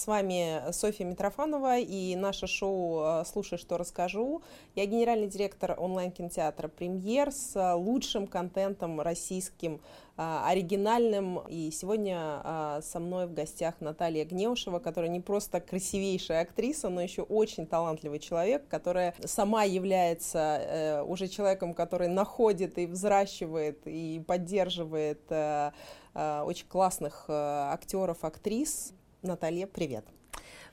С вами Софья Митрофанова и наше шоу «Слушай, что расскажу». Я генеральный директор онлайн-кинотеатра «Премьер» с лучшим контентом российским, оригинальным. И сегодня со мной в гостях Наталья Гнеушева, которая не просто красивейшая актриса, но еще очень талантливый человек, которая сама является уже человеком, который находит и взращивает, и поддерживает очень классных актеров, актрис. Наталья, привет.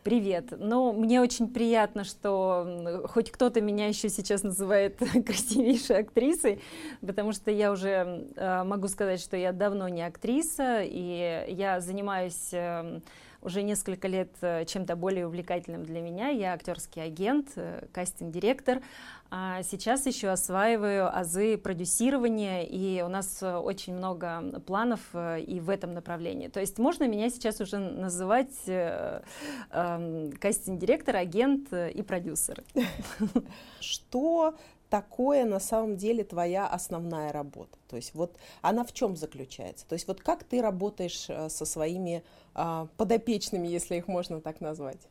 Привет. Ну, мне очень приятно, что хоть кто-то меня еще сейчас называет красивейшей актрисой, потому что я уже могу сказать, что я давно не актриса, и я занимаюсь уже несколько лет чем-то более увлекательным для меня. Я актерский агент, кастинг-директор. А сейчас еще осваиваю азы продюсирования, и у нас очень много планов и в этом направлении. То есть можно меня сейчас уже называть кастинг-директор, агент и продюсер. Что такое на самом деле твоя основная работа? То есть вот она в чем заключается? То есть вот как ты работаешь со своими подопечными, если их можно так назвать?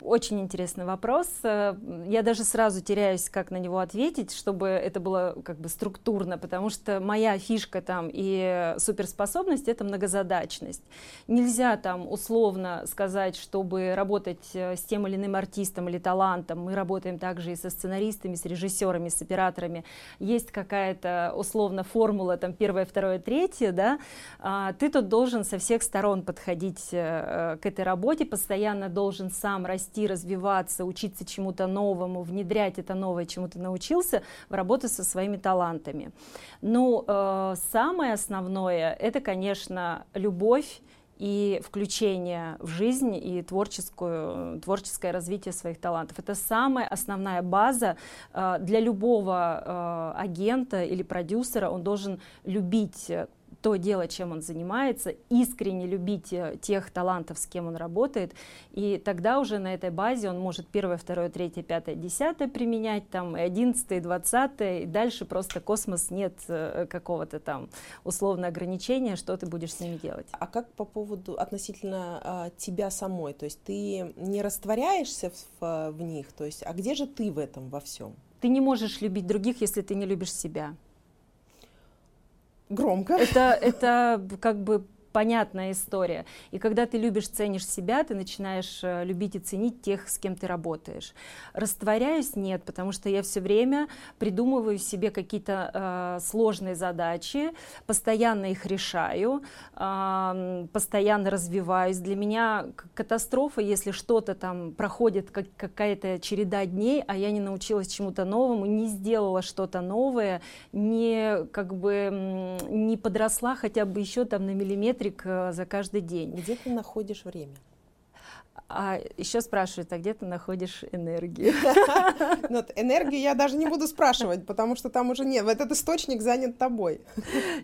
Очень интересный вопрос. Я даже сразу теряюсь, как на него ответить, чтобы это было как бы структурно, потому что моя фишка там и суперспособность — это многозадачность. Нельзя там условно сказать, чтобы работать с тем или иным артистом или талантом. Мы работаем также и со сценаристами, с режиссерами, с операторами. Есть какая-то условно формула там первое, второе, третье, да? Ты тут должен со всех сторон подходить к этой работе, постоянно должен сам расти, развиваться, учиться чему-то новому, внедрять это новое, чему ты научился, в работу со своими талантами. Ну, самое основное — это, конечно, любовь и включение в жизнь и творческое развитие своих талантов. Это самая основная база для любого агента или продюсера. Он должен любить то дело, чем он занимается, искренне любить тех талантов, с кем он работает, и тогда уже на этой базе он может 1, 2, 3, 5, 10 применять, там, 11, 20, и дальше просто космос, нет какого-то там условного ограничения, что ты будешь с ними делать. А как по поводу относительно тебя самой, то есть ты не растворяешься в них, то есть, а где же ты в этом во всем? Ты не можешь любить других, если ты не любишь себя. Громко. Это как бы понятная история. И когда ты любишь, ценишь себя, ты начинаешь любить и ценить тех, с кем ты работаешь. Растворяюсь? Нет, потому что я все время придумываю себе какие-то сложные задачи, постоянно их решаю, постоянно развиваюсь. Для меня катастрофа, если что-то там проходит, какая-то череда дней, а я не научилась чему-то новому, не сделала что-то новое, не подросла хотя бы еще там на миллиметр за каждый день. Где ты находишь время? А еще спрашивают, а где ты находишь энергию? Энергию я даже не буду спрашивать, потому что там уже нет, этот источник занят тобой.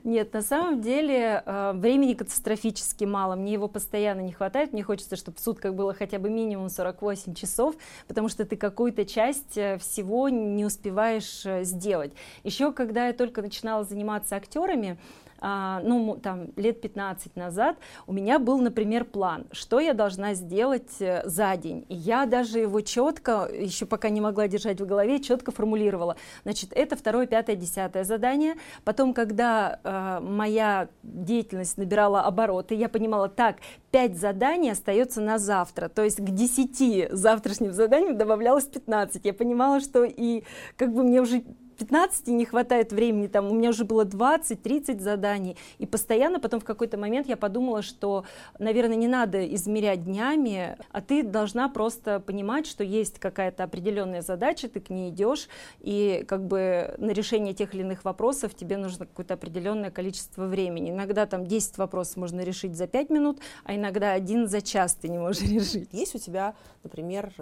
Нет, на самом деле времени катастрофически мало, мне его постоянно не хватает, мне хочется, чтобы в сутках было хотя бы минимум 48 часов, потому что ты какую-то часть всего не успеваешь сделать. Еще когда я только начинала заниматься актерами, лет 15 назад у меня был, например, план, что я должна сделать за день. И я даже его четко, еще пока не могла держать в голове, четко формулировала. Значит, это 2, 5, 10 задание. Потом, когда моя деятельность набирала обороты, я понимала, так, 5 заданий остается на завтра. То есть к 10 завтрашним заданиям добавлялось 15. Я понимала, что и как бы мне уже 15 не хватает времени, там, у меня уже было 20-30 заданий, и постоянно потом в какой-то момент я подумала, что, наверное, не надо измерять днями, а ты должна просто понимать, что есть какая-то определенная задача, ты к ней идешь, и как бы на решение тех или иных вопросов тебе нужно какое-то определенное количество времени. Иногда там 10 вопросов можно решить за 5 минут, а иногда один за час ты не можешь решить. Есть у тебя, например,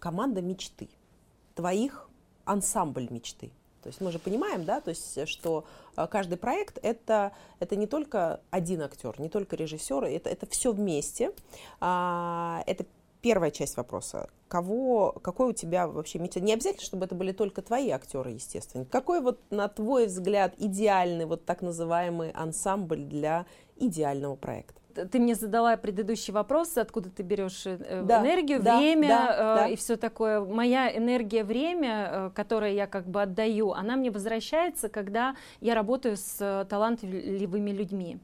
команда мечты, твоих ансамбль мечты. То есть мы же понимаем, да, то есть, что каждый проект это не только один актер, не только режиссер, это все вместе. Это первая часть вопроса. Какой у тебя вообще мечта? Не обязательно, чтобы это были только твои актеры, естественно. Какой вот, на твой взгляд, идеальный вот так называемый ансамбль для идеального проекта? ты мне задала предыдущий вопрос, откуда ты берешь энергию, время и все такое. Моя энергия, время, которое я как бы отдаю, она мне возвращается, когда я работаю с талантливыми людьми.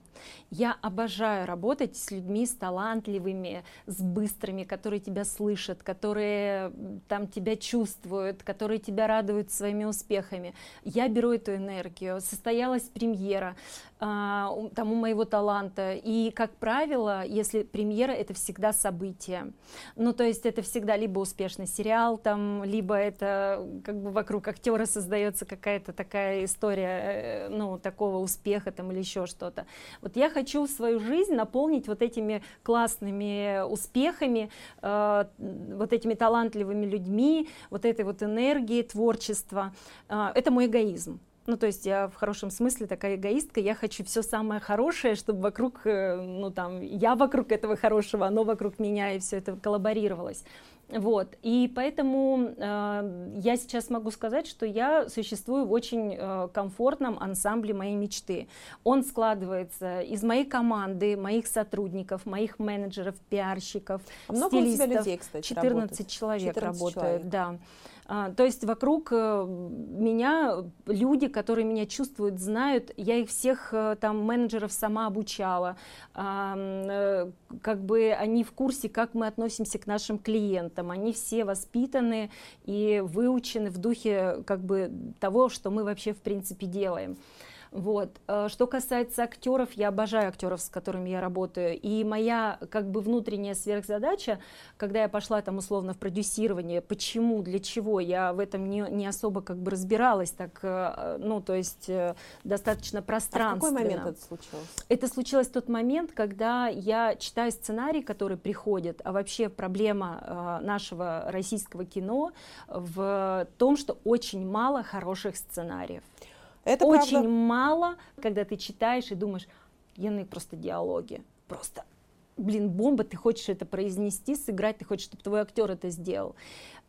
Я обожаю работать с людьми, с талантливыми, с быстрыми, которые тебя слышат, которые там тебя чувствуют, которые тебя радуют своими успехами. Я беру эту энергию. Состоялась премьера там у моего таланта. И, как правило, если премьера, это всегда событие. Ну, то есть это всегда либо успешный сериал, там, либо это как бы вокруг актера создается какая-то такая история, ну, такого успеха там или еще что-то. Вот я хочу свою жизнь наполнить вот этими классными успехами, вот этими талантливыми людьми, вот этой вот энергией творчества. Это мой эгоизм. Ну, то есть я в хорошем смысле такая эгоистка, я хочу все самое хорошее, чтобы вокруг, ну, там, я вокруг этого хорошего, оно вокруг меня, и все это коллаборировалось. Вот, и поэтому я сейчас могу сказать, что я существую в очень комфортном ансамбле моей мечты. Он складывается из моей команды, моих сотрудников, моих менеджеров, пиарщиков, стилистов. Много у тебя людей, кстати, 14 человек работает, да. То есть вокруг меня люди, которые меня чувствуют, знают, я их всех там менеджеров сама обучала, как бы они в курсе, как мы относимся к нашим клиентам, они все воспитаны и выучены в духе как бы того, что мы вообще в принципе делаем. Вот. Что касается актеров, я обожаю актеров, с которыми я работаю, и моя как бы внутренняя сверхзадача, когда я пошла там условно в продюсирование, почему, для чего, я в этом не особо как бы разбиралась, так, ну, то есть достаточно пространственно. А в какой момент это случилось? Это случилось в тот момент, когда я читаю сценарий, который приходит, а вообще проблема нашего российского кино в том, что очень мало хороших сценариев. Это очень правда. Мало, когда ты читаешь и думаешь, янные просто диалоги, просто, блин, бомба, ты хочешь это произнести, сыграть, ты хочешь, чтобы твой актер это сделал.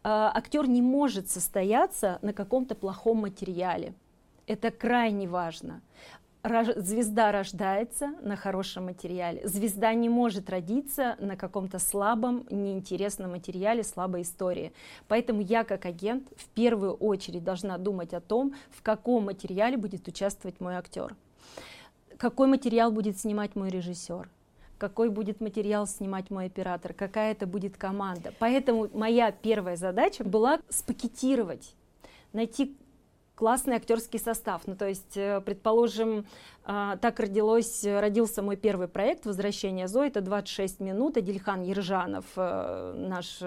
Актер не может состояться на каком-то плохом материале, это крайне важно. Звезда рождается на хорошем материале, звезда не может родиться на каком-то слабом, неинтересном материале, слабой истории. Поэтому я, как агент, в первую очередь должна думать о том, в каком материале будет участвовать мой актер, какой материал будет снимать мой режиссер, какой будет материал снимать мой оператор, какая это будет команда. Поэтому моя первая задача была спакетировать, найти классный актерский состав. Ну, то есть, предположим, так родился мой первый проект «Возвращение Зои». Это 26 минут. Адильхан Ержанов, наш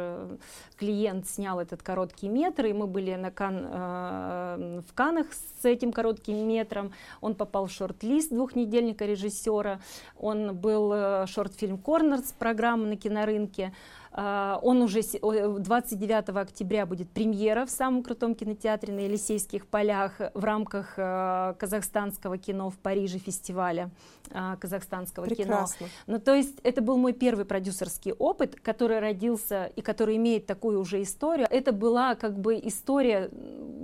клиент, снял этот короткий метр, и мы были в Каннах с этим коротким метром. Он попал в шорт-лист двухнедельника режиссера. Он был шорт-фильм «Корнерс», программа на кинорынке. Он уже 29 октября будет премьера в самом крутом кинотеатре на Елисейских полях в рамках казахстанского кино в Париже, фестиваля казахстанского Прекрасно. Кино. Ну, то есть это был мой первый продюсерский опыт, который родился и который имеет такую уже историю. Это была как бы история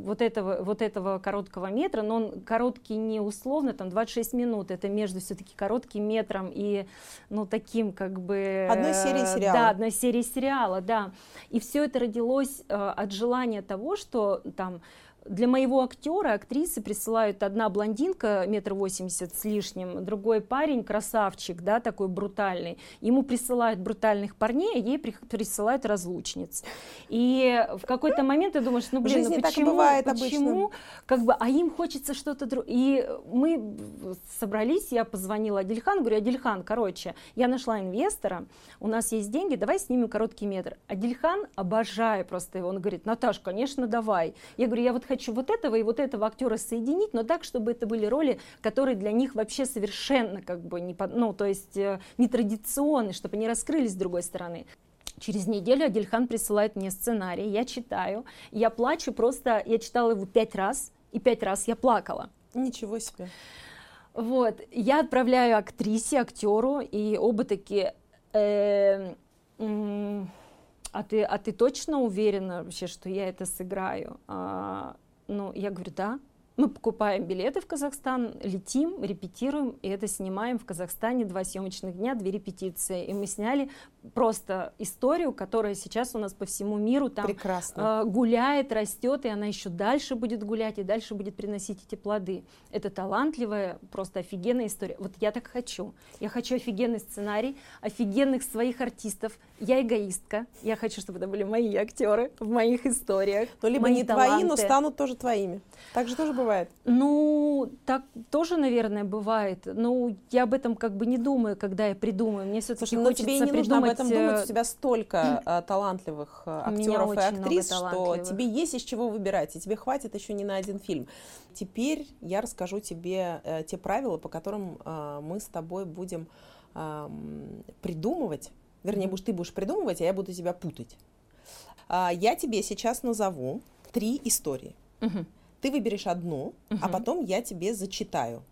вот этого короткого метра, но он короткий не условно, там 26 минут, это между все-таки коротким метром и, ну, таким как бы... Одной серии сериала. Да, одной серии сериала, да. И все это родилось от желания того, что там для моего актера актрисы присылают: одна блондинка 1,80 м с лишним, другой парень красавчик, да, такой брутальный. Ему присылают брутальных парней, а ей присылают разлучниц. И в какой-то момент ты думаешь, ну, блин, ну почему? Как бы, а им хочется что-то другое. И мы собрались, я позвонила Адильхану, говорю: Адильхан, короче, я нашла инвестора, у нас есть деньги, давай снимем короткий метр. Адильхан, обожаю просто его, он говорит: Наташ, конечно, давай. Я говорю: я вот хочу вот этого и вот этого актера соединить, но так, чтобы это были роли, которые для них вообще совершенно как бы не, ну, то есть нетрадиционные, чтобы они раскрылись с другой стороны. Через неделю Адильхан присылает мне сценарий, я читаю, я плачу просто, я читала его 5 раз, и 5 раз я плакала. Ничего себе. Вот, я отправляю актрисе, актеру, и оба такие: а ты точно уверена вообще, что я это сыграю? Ну, я говорю: да. Мы покупаем билеты в Казахстан, летим, репетируем, и это снимаем в Казахстане. 2 съемочных дня, 2 репетиции. И мы сняли просто историю, которая сейчас у нас по всему миру там гуляет, растет, и она еще дальше будет гулять, и дальше будет приносить эти плоды. Это талантливая, просто офигенная история. Вот я так хочу. Я хочу офигенный сценарий, офигенных своих артистов. Я эгоистка. Я хочу, чтобы это были мои актеры в моих историях. Но либо не твои, но станут тоже твоими. Так же тоже бывает. Ну, так тоже, наверное, бывает. Но я об этом как бы не думаю, когда я придумаю. Мне все-таки хочется придумать... тебе не нужно об этом думать. У тебя столько талантливых актеров и актрис, что тебе есть из чего выбирать. И тебе хватит еще не на один фильм. Теперь я расскажу тебе те правила, по которым мы с тобой будем придумывать. Вернее, ты будешь придумывать, а я буду тебя путать. Я тебе сейчас назову 3 истории. Ты выберешь одну, а потом я тебе зачитаю,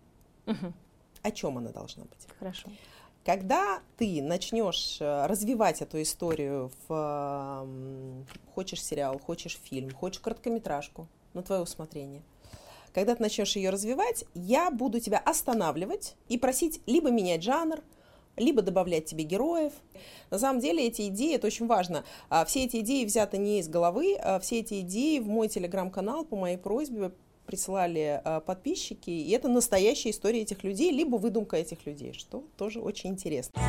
о чем она должна быть. Хорошо. Когда ты начнешь развивать эту историю, хочешь сериал, хочешь фильм, хочешь короткометражку, на твое усмотрение, когда ты начнешь ее развивать, я буду тебя останавливать и просить либо менять жанр, либо добавлять тебе героев. На самом деле эти идеи, это очень важно, все эти идеи взяты не из головы, все эти идеи в мой телеграм-канал по моей просьбе присылали подписчики, и это настоящая история этих людей, либо выдумка этих людей, что тоже очень интересно.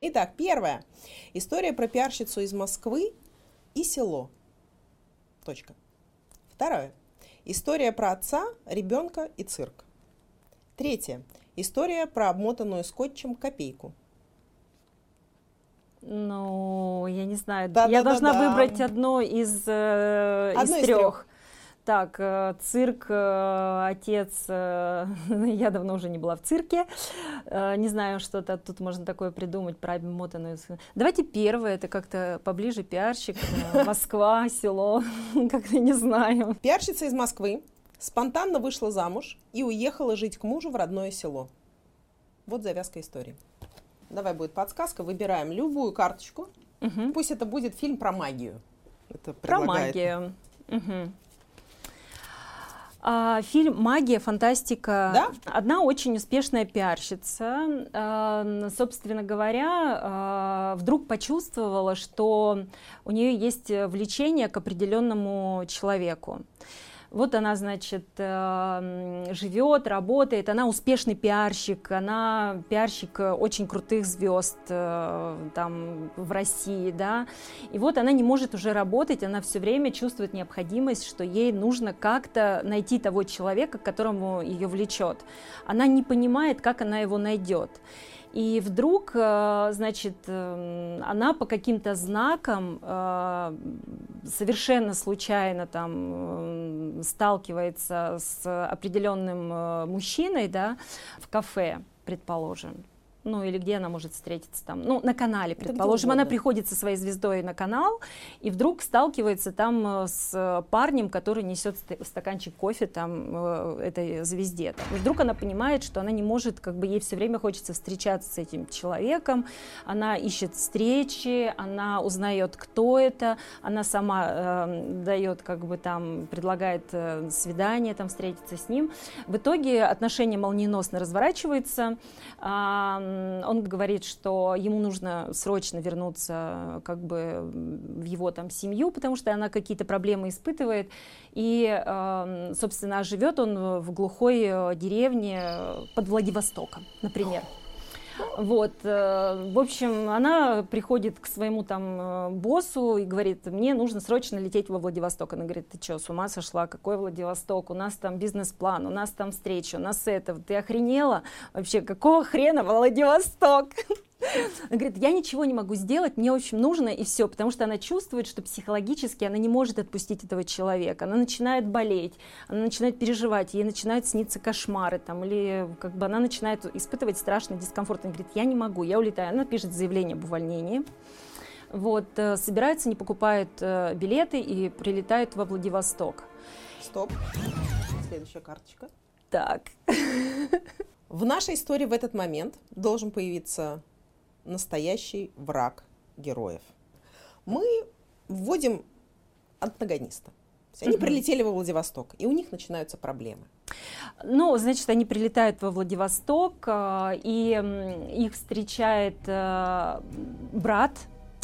Итак, первая. История про пиарщицу из Москвы и село. Точка. Второе. История про отца, ребенка и цирк. Третье. История про обмотанную скотчем копейку. Ну, я не знаю. Я должна выбрать одно из трех. Так, цирк, отец, я давно уже не была в цирке, не знаю, что-то тут можно такое придумать про обмотанную. Давайте первое, это как-то поближе пиарщик, Москва, село, как-то не знаю. Пиарщица из Москвы спонтанно вышла замуж и уехала жить к мужу в родное село. Вот завязка истории. Давай будет подсказка, выбираем любую карточку, пусть это будет фильм про магию. Это про магию. Фильм «Магия, фантастика». Да? Одна очень успешная пиарщица, собственно говоря, вдруг почувствовала, что у нее есть влечение к определенному человеку. Вот она, значит, живет, работает, она успешный пиарщик, она пиарщик очень крутых звезд там в России, да, и вот она не может уже работать, она все время чувствует необходимость, что ей нужно как-то найти того человека, к которому ее влечет. Она не понимает, как она его найдет. И вдруг, значит, она по каким-то знакам совершенно случайно там сталкивается с определенным мужчиной, да, в кафе, предположим. Ну, или где она может встретиться там, ну, на канале, предположим, она приходит со своей звездой на канал, и вдруг сталкивается там с парнем, который несет стаканчик кофе там этой звезде. И вдруг она понимает, что она не может, как бы ей все время хочется встречаться с этим человеком, она ищет встречи, она узнает, кто это, она сама дает, как бы там, предлагает свидание, там, встретиться с ним. В итоге отношения молниеносно разворачиваются, он говорит, что ему нужно срочно вернуться как бы в его там семью, потому что она какие-то проблемы испытывает. И, собственно, живет он в глухой деревне под Владивостоком, например. Вот, в общем, она приходит к своему там боссу и говорит, мне нужно срочно лететь во Владивосток. Она говорит, ты что, с ума сошла? Какой Владивосток? У нас там бизнес-план, у нас там встреча, у нас это. Ты охренела? Вообще, какого хрена Владивосток? Она говорит, я ничего не могу сделать, мне очень нужно, и все, потому что она чувствует, что психологически она не может отпустить этого человека, она начинает болеть, она начинает переживать, ей начинают сниться кошмары, там, или как бы она начинает испытывать страшный дискомфорт, она говорит, я не могу, я улетаю, она пишет заявление об увольнении. Вот, собирается, не покупает билеты и прилетает во Владивосток. Стоп, следующая карточка. Так. В нашей истории в этот момент должен появиться... настоящий враг героев. Мы вводим антагониста. Они прилетели во Владивосток, и у них начинаются проблемы. Ну, значит, они прилетают во Владивосток, и их встречает брат,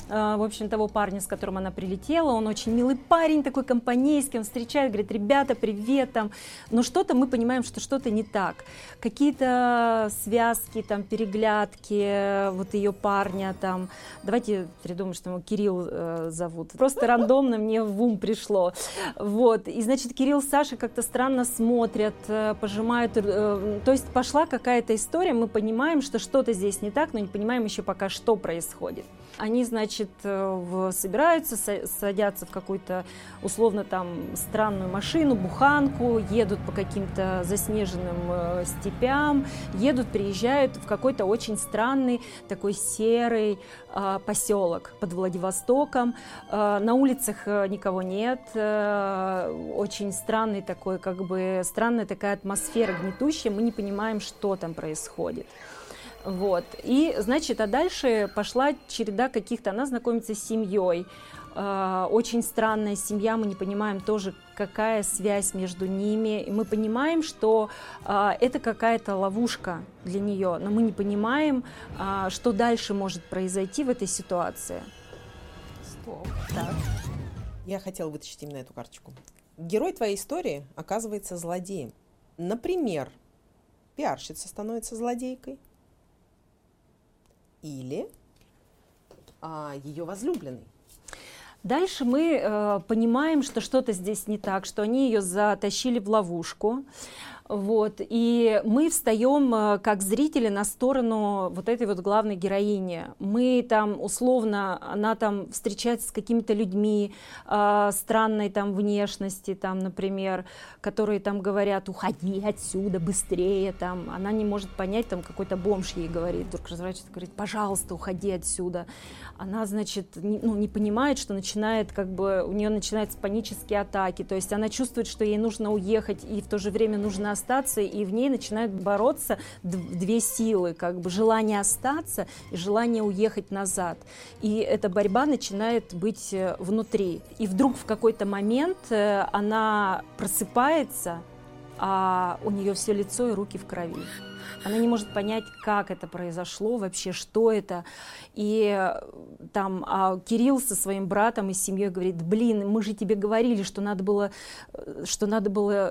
в общем, того парня, с которым она прилетела. Он очень милый парень, такой компанейский, он встречает, говорит: ребята, привет, там. Но что-то мы понимаем, что что-то не так. Какие-то связки, там, переглядки, вот ее парня, там, давайте придумаем, что его Кирилл зовут. Просто рандомно мне в ум пришло. Вот, и, значит, Кирилл с Сашей как-то странно смотрят, пожимают. То есть пошла какая-то история, мы понимаем, что что-то здесь не так, но не понимаем еще пока, что происходит. Они, значит, собираются, садятся в какую-то условно там странную машину, буханку, едут по каким-то заснеженным степям, едут, приезжают в какой-то очень странный такой серый поселок под Владивостоком. На улицах никого нет, очень странный такой, как бы странная такая атмосфера гнетущая, мы не понимаем, что там происходит. Вот. И, значит, а дальше пошла череда каких-то, она знакомится с семьей, очень странная семья, мы не понимаем тоже, какая связь между ними, мы понимаем, что это какая-то ловушка для нее, но мы не понимаем, что дальше может произойти в этой ситуации. Стоп. Да. Я хотела вытащить именно эту карточку. Герой твоей истории оказывается злодеем. Например, пиарщица становится злодейкой. Или ее возлюбленный. Дальше мы понимаем, что что-то здесь не так, что они ее затащили в ловушку. Вот, и мы встаем как зрители на сторону вот этой вот главной героини. Мы там условно, она там встречается с какими-то людьми странной там внешности, там, например, которые там говорят: уходи отсюда быстрее, там, она не может понять, там какой-то бомж ей говорит, вдруг разворачивается, говорит: пожалуйста, уходи отсюда. Она, значит, не понимает, что начинает, как бы, у нее начинаются панические атаки, то есть она чувствует, что ей нужно уехать, и в то же время нужно остаться, и в ней начинают бороться две силы, как бы желание остаться и желание уехать назад. И эта борьба начинает быть внутри. И вдруг в какой-то момент она просыпается, а у нее все лицо и руки в крови. Она не может понять, как это произошло, вообще, что это. И там Кирилл со своим братом и семьей говорит: блин, мы же тебе говорили, что надо было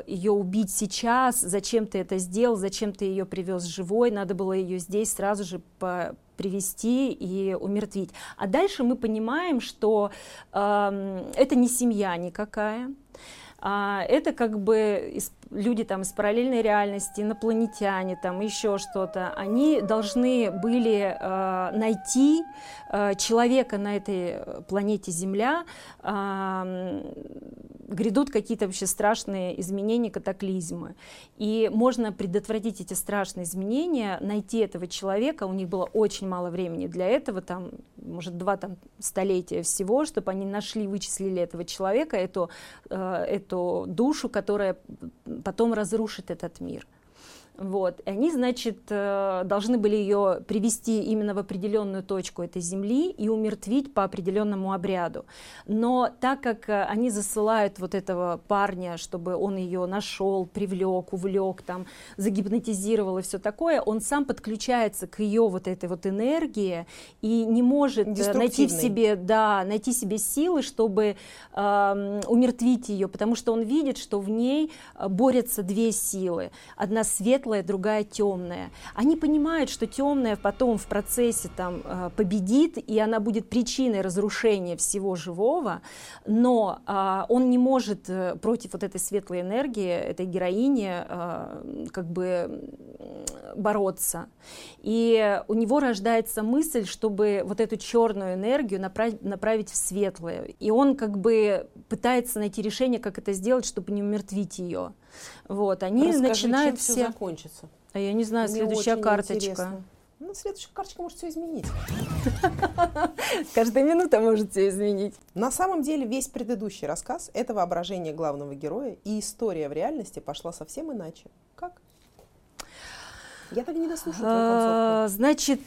ее убить сейчас, зачем ты это сделал, зачем ты ее привез живой, надо было ее здесь сразу же привести и умертвить. А дальше мы понимаем, что это не семья никакая. Это как бы люди там из параллельной реальности, инопланетяне, там еще что-то. Они должны были найти человека на этой планете Земля. Грядут какие-то вообще страшные изменения, катаклизмы. И можно предотвратить эти страшные изменения, найти этого человека. У них было очень мало времени для этого, там, может, 2 столетия всего, чтобы они нашли, вычислили этого человека, эту душу, которая потом разрушит этот мир. Вот. И они, значит, должны были ее привести именно в определенную точку этой земли и умертвить по определенному обряду. Но так как они засылают вот этого парня, чтобы он ее нашел, привлек, увлек, там, загипнотизировал и все такое, он сам подключается к ее вот этой вот энергии и не может найти в себе силы, чтобы умертвить ее, потому что он видит, что в ней борются две силы. Одна светлая, другая темная. Они понимают, что темная потом в процессе там победит, и она будет причиной разрушения всего живого, но он не может против вот этой светлой энергии, этой героини, как бы бороться. И у него рождается мысль, чтобы вот эту черную энергию направить в светлую. И он как бы пытается найти решение, как это сделать, чтобы не умертвить ее. Вот, они начинают все... Все закончится. А я не знаю, следующая карточка. Интересно. Ну, следующая карточка может все изменить. Каждая минута может все изменить. На самом деле весь предыдущий рассказ – это воображение главного героя, и история в реальности пошла совсем иначе. Как? Я так и не дослушала твою концовку. Значит,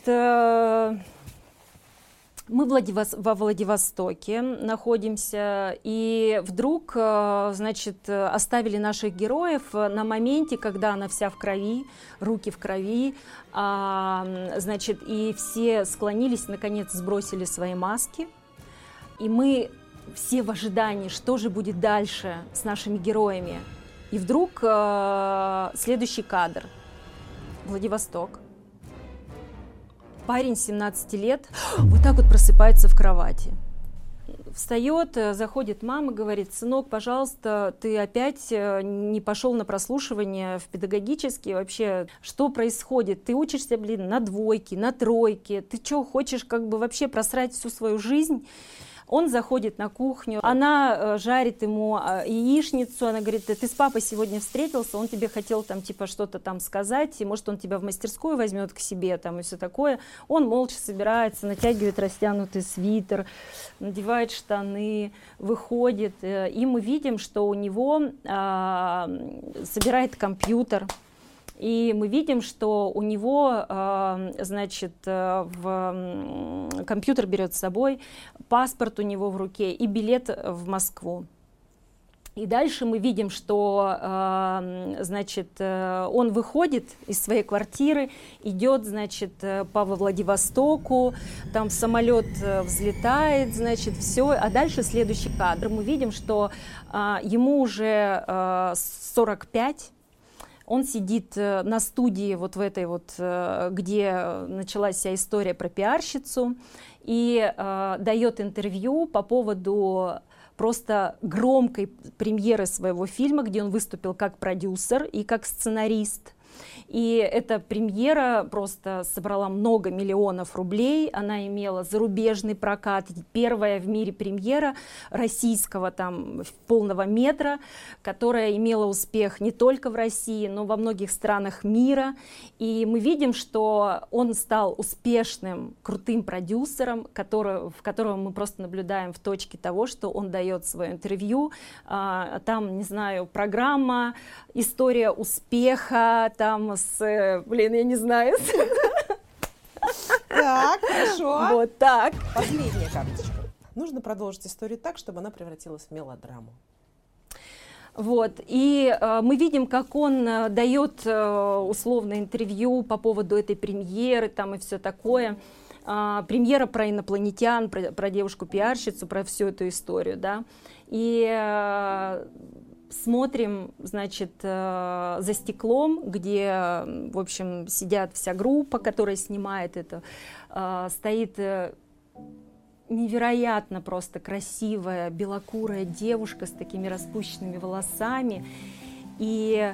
Мы во Владивостоке находимся, и вдруг, значит, оставили наших героев на моменте, когда она вся в крови, руки в крови, значит, и все склонились, наконец сбросили свои маски, и мы все в ожидании, что же будет дальше с нашими героями. И вдруг следующий кадр. Владивосток. Парень 17 лет вот так вот просыпается в кровати. Встает, заходит мама, говорит: сынок, пожалуйста, ты опять не пошел на прослушивание в педагогический, вообще, что происходит? Ты учишься, блин, на двойке, на тройке, ты что, хочешь как бы вообще просрать всю свою жизнь? Он заходит на кухню, она жарит ему яичницу, она говорит: ты с папой сегодня встретился, он тебе хотел там типа что-то там сказать, и может он тебя в мастерскую возьмет к себе там и все такое. Он молча собирается, натягивает растянутый свитер, надевает штаны, выходит, и мы видим, что у него собирает компьютер. И мы видим, что у него, значит, компьютер берет с собой, паспорт у него в руке и билет в Москву. И дальше мы видим, что, значит, он выходит из своей квартиры, идет, значит, по Владивостоку, там самолет взлетает, значит, все. А дальше следующий кадр. Мы видим, что ему уже 45. Он сидит на студии вот в этой вот, где началась вся история про пиарщицу, и дает интервью по поводу просто громкой премьеры своего фильма, где он выступил как продюсер и как сценарист. И эта премьера просто собрала много миллионов рублей, она имела зарубежный прокат, первая в мире премьера российского там полного метра, которая имела успех не только в России, но во многих странах мира. И мы видим, что он стал успешным, крутым продюсером, в которого мы просто наблюдаем в точке того, что он дает свое интервью, там, не знаю, программа, история успеха, там с, блин, я не знаю. Так, хорошо. Вот так. Последняя карточка. Нужно продолжить историю так, чтобы она превратилась в мелодраму. Вот, и мы видим, как он дает условное интервью по поводу этой премьеры, там и все такое. Премьера про инопланетян, про девушку-пиарщицу, про всю эту историю, да. И смотрим, значит, за стеклом, где, в общем, сидят вся группа, которая снимает это, стоит невероятно просто красивая белокурая девушка с такими распущенными волосами и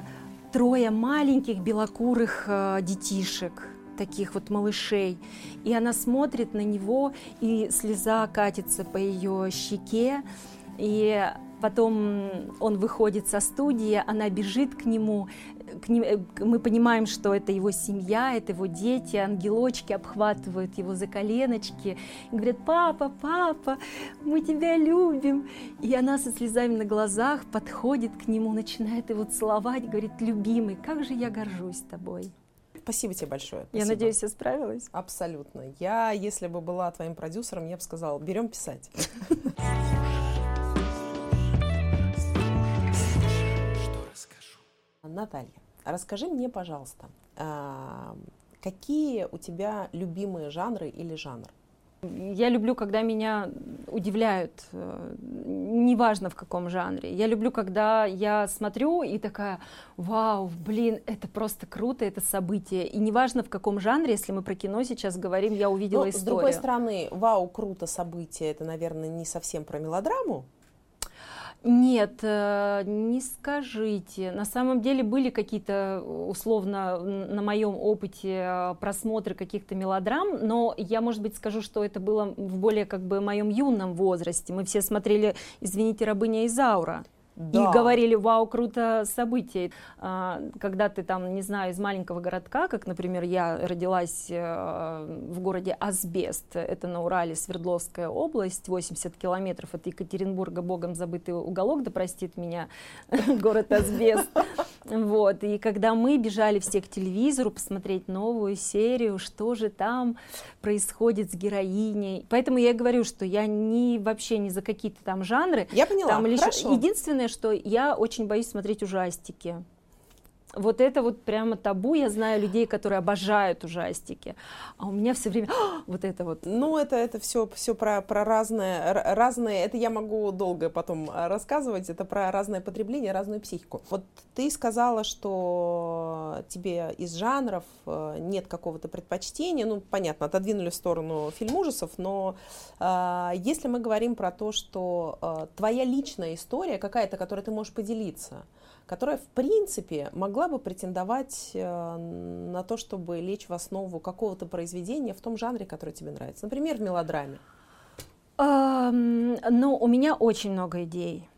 трое маленьких белокурых детишек, таких вот малышей. И она смотрит на него, и слеза катится по ее щеке, и потом он выходит со студии, она бежит к нему, мы понимаем, что это его семья, это его дети, ангелочки обхватывают его за коленочки, и говорят: папа, папа, мы тебя любим. И она со слезами на глазах подходит к нему, начинает его целовать, говорит: любимый, как же я горжусь тобой. Спасибо тебе большое. Спасибо. Я надеюсь, я справилась? Абсолютно. Я, если бы была твоим продюсером, я бы сказала: берем писать. Наталья, расскажи мне, пожалуйста, какие у тебя любимые жанры или жанр? Я люблю, когда меня удивляют, неважно в каком жанре. Я люблю, когда я смотрю и такая: вау, блин, это просто круто, это событие. И неважно в каком жанре, если мы про кино сейчас говорим, я увидела историю. С другой стороны, вау, круто, событие, это, наверное, не совсем про мелодраму. Нет, не скажите. На самом деле были какие-то, условно, на моем опыте просмотры каких-то мелодрам, но я, может быть, скажу, что это было в более как бы моем юном возрасте. Мы все смотрели, извините, «Рабыня Изаура». Да. И говорили: вау, круто, событие. Когда ты там, не знаю, из маленького городка, как, например, я родилась в городе Асбест, это на Урале, Свердловская область, 80 километров от Екатеринбурга, богом забытый уголок, да простит меня город Асбест. Вот. И когда мы бежали все к телевизору посмотреть новую серию, что же там происходит с героиней. Поэтому я говорю, что я вообще не за какие-то там жанры. Я поняла, там лишь... хорошо. Единственное, что я очень боюсь смотреть ужастики. Вот это вот прямо табу. Я знаю людей, которые обожают ужастики, а у меня все время вот это вот. Ну, это все про разное. Это я могу долго потом рассказывать. Это про разное потребление, разную психику. Вот ты сказала, что тебе из жанров нет какого-то предпочтения. Ну, понятно, отодвинули в сторону фильм ужасов, но если мы говорим про то, что твоя личная история какая-то, которой ты можешь поделиться, которая, в принципе, могла бы претендовать на то, чтобы лечь в основу какого-то произведения в том жанре, который тебе нравится. Например, в мелодраме. Ну, у меня очень много идей.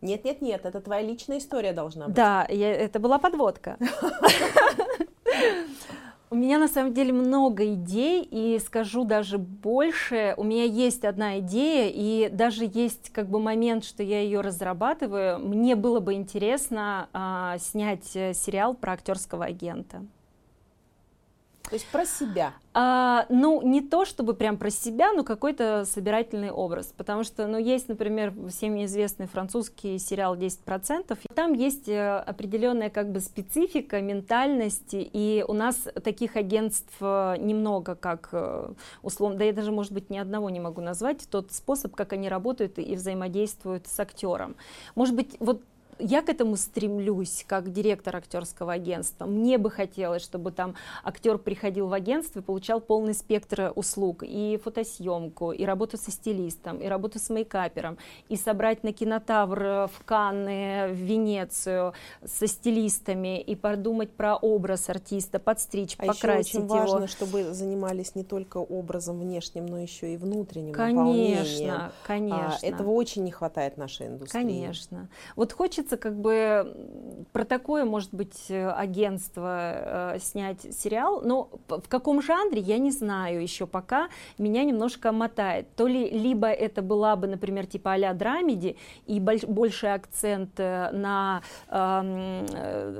Нет, это твоя личная история должна быть. Да, это была подводка. У меня, на самом деле, много идей, и скажу даже больше. У меня есть одна идея, и даже есть как бы момент, что я ее разрабатываю. Мне было бы интересно снять сериал про актерского агента. То есть про себя? Ну, не то чтобы прям про себя, но какой-то собирательный образ. Потому что, ну, есть, например, всем известный французский сериал «10%». Там есть определенная как бы специфика, ментальность. И у нас таких агентств немного, как условно, да я даже, может быть, ни одного не могу назвать, тот способ, как они работают и взаимодействуют с актером. Может быть, вот я к этому стремлюсь, как директор актерского агентства. Мне бы хотелось, чтобы там актер приходил в агентство и получал полный спектр услуг. И фотосъемку, и работу со стилистом, и работу с мейкапером, и собрать на Кинотавр в Канны, в Венецию со стилистами, и подумать про образ артиста, подстричь, покрасить его. А еще очень важно, чтобы занимались не только образом внешним, но еще и внутренним наполнением. Конечно. Этого очень не хватает нашей индустрии. Конечно. Вот хочется как бы про такое, может быть, агентство снять сериал, но в каком жанре, я не знаю еще пока, меня немножко мотает. То ли либо это была бы, например, типа а-ля драмеди и больший акцент на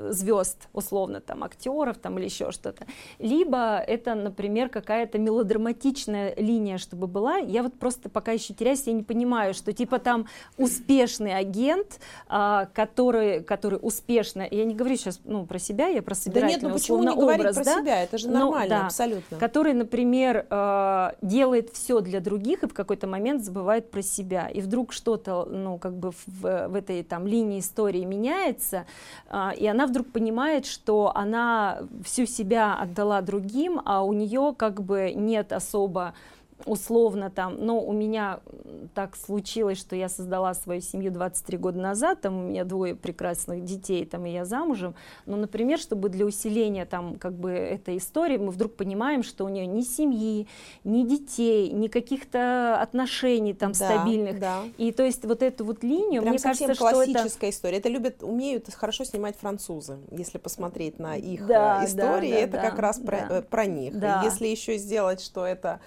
звезд, условно, там, актеров там, или еще что-то, либо это, например, какая-то мелодраматичная линия, чтобы была. Я вот просто пока еще теряюсь, я не понимаю, что типа там успешный агент, который успешно, я не говорю сейчас про себя, я про собирательный образ. Да нет, ну почему не говорить про себя, это же нормально, абсолютно. Который, например, делает все для других и в какой-то момент забывает про себя. И вдруг что-то, как бы в этой там линии истории меняется, и она вдруг понимает, что она всю себя отдала другим, а у нее как бы нет особо условно там, у меня так случилось, что я создала свою семью 23 года назад, там у меня двое прекрасных детей, там и я замужем, но, например, чтобы для усиления там как бы этой истории, мы вдруг понимаем, что у нее ни семьи, ни детей, ни каких-то отношений там стабильных, и то есть вот эту вот линию, прям мне кажется, что это... совсем классическая история, это умеют хорошо снимать французы, если посмотреть на их истории, как раз про них, если еще сделать, что это...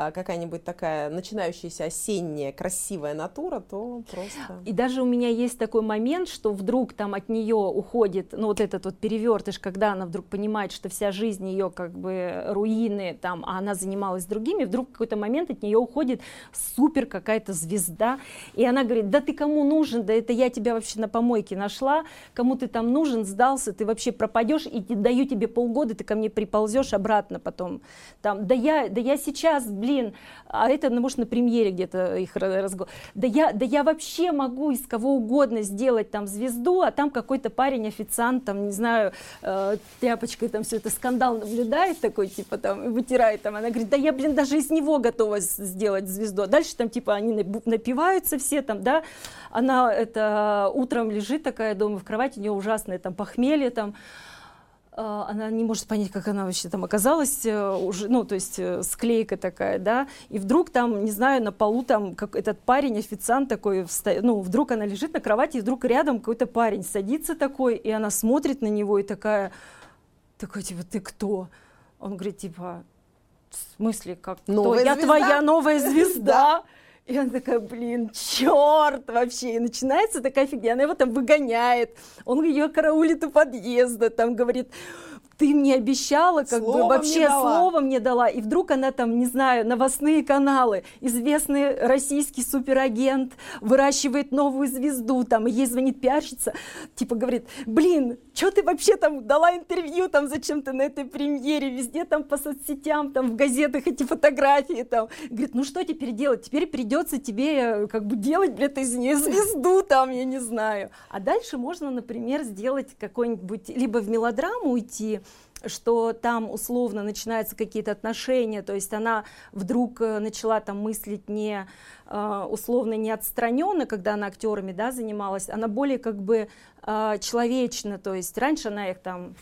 какая-нибудь такая начинающаяся осенняя красивая натура, то просто... И даже у меня есть такой момент, что вдруг там от нее уходит, вот этот вот перевертыш, когда она вдруг понимает, что вся жизнь ее как бы руины, там, а она занималась другими, вдруг в какой-то момент от нее уходит супер какая-то звезда, и она говорит, да ты кому нужен, да это я тебя вообще на помойке нашла, кому ты там нужен, сдался, ты вообще пропадешь, и даю тебе полгода, ты ко мне приползешь обратно потом, там, да я сейчас, а это, может, на «Премьере» где-то их разговор. Да я вообще могу из кого угодно сделать там звезду, а там какой-то парень, официант, там, не знаю, тряпочкой там все это скандал наблюдает такой, типа, там, вытирает там. Она говорит, да я, даже из него готова сделать звезду. А дальше там, типа, они напиваются все там, да. Она утром лежит такая дома в кровати, у нее ужасное там похмелье там. Она не может понять, как она вообще там оказалась, уже, то есть склейка такая, да, и вдруг там, не знаю, на полу там как этот парень, официант такой, вдруг она лежит на кровати, и вдруг рядом какой-то парень садится такой, и она смотрит на него и такая, типа, ты кто? Он говорит, типа, в смысле, как кто? Я твоя новая звезда. И она такая, блин, черт вообще. И начинается такая фигня, она его там выгоняет. Он ее караулит у подъезда, там говорит, ты мне обещала, как бы вообще слово мне дала. И вдруг она там, не знаю, новостные каналы, известный российский суперагент выращивает новую звезду, там, ей звонит пиарщица, типа говорит, блин, что ты вообще там дала интервью, там, зачем ты на этой премьере, везде там по соцсетям, там, в газетах эти фотографии, там. Говорит, ну что теперь делать, теперь придется тебе, как бы, делать, блядь, из нее звезду, там, я не знаю. А дальше можно, например, сделать какой-нибудь, либо в мелодраму уйти, что там условно начинаются какие-то отношения, то есть она вдруг начала там мыслить не условно не отстраненно, когда она актерами, да, занималась, она более как бы человечна, то есть раньше она их там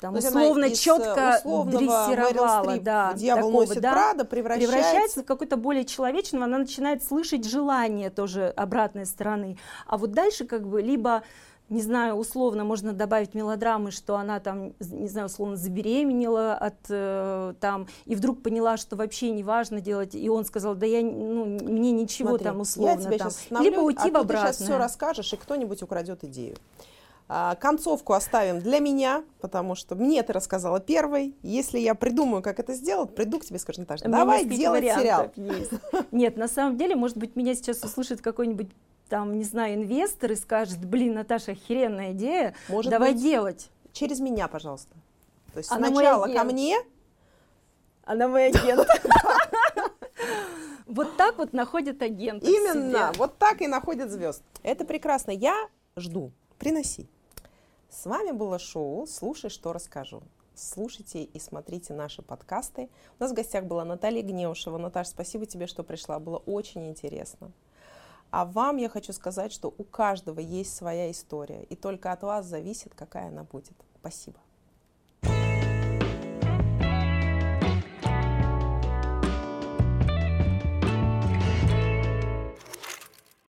условно четко дрессировала, да, «Дьявол носит Прада» превращается в какой-то более человечного, она начинает слышать желание тоже обратной стороны, а вот дальше как бы либо не знаю, условно можно добавить мелодрамы, что она там, не знаю, условно забеременела от там, и вдруг поняла, что вообще не важно делать, и он сказал, да я, ну, мне ничего. Смотри, там условно, я там, либо уйти в обратное. Ты сейчас все расскажешь, и кто-нибудь украдет идею. Концовку оставим для меня, потому что мне ты рассказала первой. Если я придумаю, как это сделать, приду к тебе и скажу, Наташа, давай делать сериал. Нет, на самом деле, может быть, меня сейчас услышит какой-нибудь там, не знаю, инвестор и скажет, блин, Наташа, охеренная идея, может давай быть, делать. Через меня, пожалуйста. То есть она сначала ко мне. Она мой агент. Вот так вот находят агентов. Именно, вот так и находят звезд. Это прекрасно. Я жду. Приноси. С вами было шоу «Слушай, что расскажу». Слушайте и смотрите наши подкасты. У нас в гостях была Наталья Гнеушева. Наташа, спасибо тебе, что пришла. Было очень интересно. А вам я хочу сказать, что у каждого есть своя история, и только от вас зависит, какая она будет. Спасибо.